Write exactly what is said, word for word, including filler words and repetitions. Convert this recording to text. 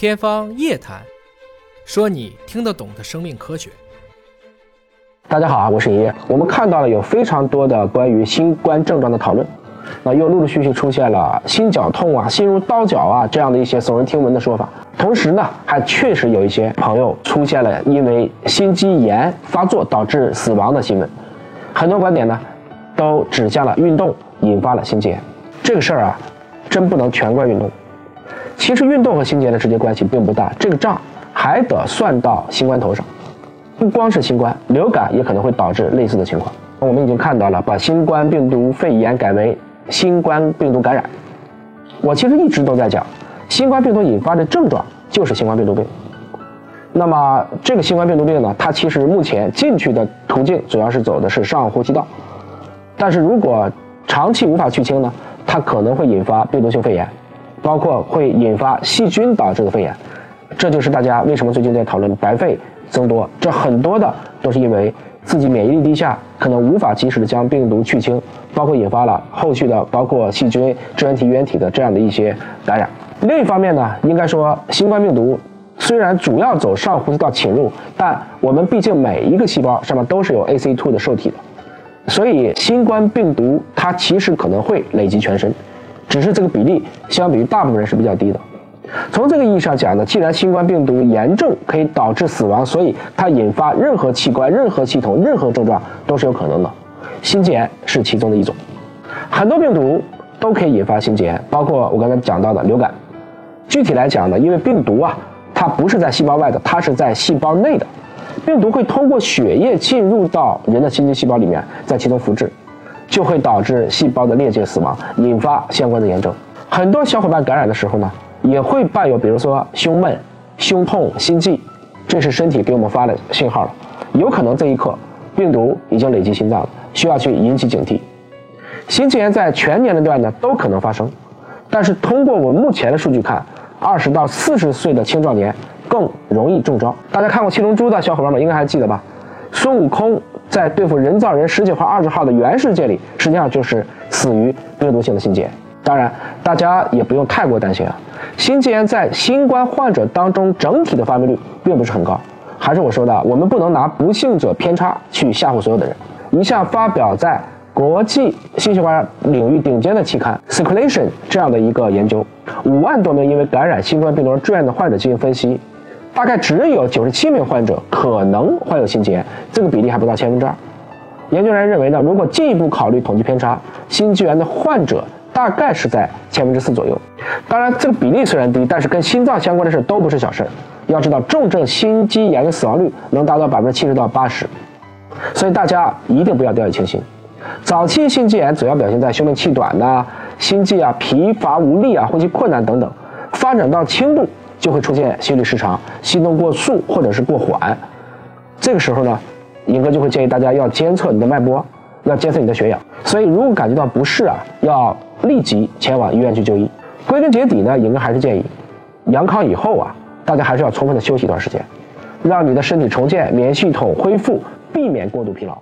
天方夜谭，说你听得懂的生命科学。大家好啊，我是爷爷。我们看到了有非常多的关于新冠症状的讨论，那又陆陆续续出现了心绞痛啊、心如刀绞啊这样的一些耸人听闻的说法。同时呢，还确实有一些朋友出现了因为心肌炎发作导致死亡的新闻。很多观点呢，都指向了运动引发了心肌炎。这个事儿啊，真不能全怪运动。其实运动和心结的直接关系并不大，这个账还得算到新冠头上。不光是新冠，流感也可能会导致类似的情况。我们已经看到了把新冠病毒肺炎改为新冠病毒感染。我其实一直都在讲，新冠病毒引发的症状就是新冠病毒病。那么这个新冠病毒病呢，它其实目前进去的途径主要是走的是上呼吸道，但是如果长期无法去清呢，它可能会引发病毒性肺炎，包括会引发细菌导致的肺炎。这就是大家为什么最近在讨论白肺增多，这很多的都是因为自己免疫力低下，可能无法及时的将病毒去清，包括引发了后续的包括细菌、支原体、原体的这样的一些感染。另一方面呢，应该说新冠病毒虽然主要走上呼吸道侵入，但我们毕竟每一个细胞上面都是有 A C E 二 的受体的，所以新冠病毒它其实可能会累及全身，只是这个比例相比于大部分人是比较低的。从这个意义上讲呢，既然新冠病毒严重可以导致死亡，所以它引发任何器官、任何系统、任何症状都是有可能的。心肌炎是其中的一种，很多病毒都可以引发心肌炎，包括我刚才讲到的流感。具体来讲呢，因为病毒啊，它不是在细胞外的，它是在细胞内的。病毒会通过血液进入到人的心肌细胞里面，在其中复制，就会导致细胞的裂解死亡，引发相关的炎症。很多小伙伴感染的时候呢，也会伴有比如说胸闷、胸痛、心悸，这是身体给我们发的信号了。有可能这一刻病毒已经累积心脏了，需要去引起警惕。心肌炎在全年龄段呢都可能发生，但是通过我们目前的数据看，二十到四十岁的青壮年更容易中招。大家看过《七龙珠》的小伙伴们应该还记得吧？孙悟空在对付人造人十九号、二十号的原世界里，实际上就是死于病毒性的心肌炎。当然，大家也不用太过担心啊。心肌炎在新冠患者当中整体的发病率并不是很高。还是我说的，我们不能拿不幸者偏差去吓唬所有的人。一项发表在国际心血管领域顶尖的期刊《Circulation》这样的一个研究，五万多名因为感染新冠病毒而住院的患者进行分析。大概只有九十七名患者可能患有心肌炎，这个比例还不到千分之二。研究人员认为呢，如果进一步考虑统计偏差，心肌炎的患者大概是在千分之四左右。当然，这个比例虽然低，但是跟心脏相关的事都不是小事。要知道，重症心肌炎的死亡率能达到百分之七十到八十，所以大家一定不要掉以轻心。早期心肌炎主要表现在胸闷气短呐、啊、心悸啊、疲乏无力啊、呼吸困难等等，发展到轻度，就会出现心律失常、心动过速或者是过缓。这个时候呢，尹哥就会建议大家要监测你的脉搏，要监测你的血氧。所以如果感觉到不适啊，要立即前往医院去就医。归根结底呢，尹哥还是建议阳康以后啊，大家还是要充分的休息一段时间，让你的身体重建、免疫系统恢复，避免过度疲劳。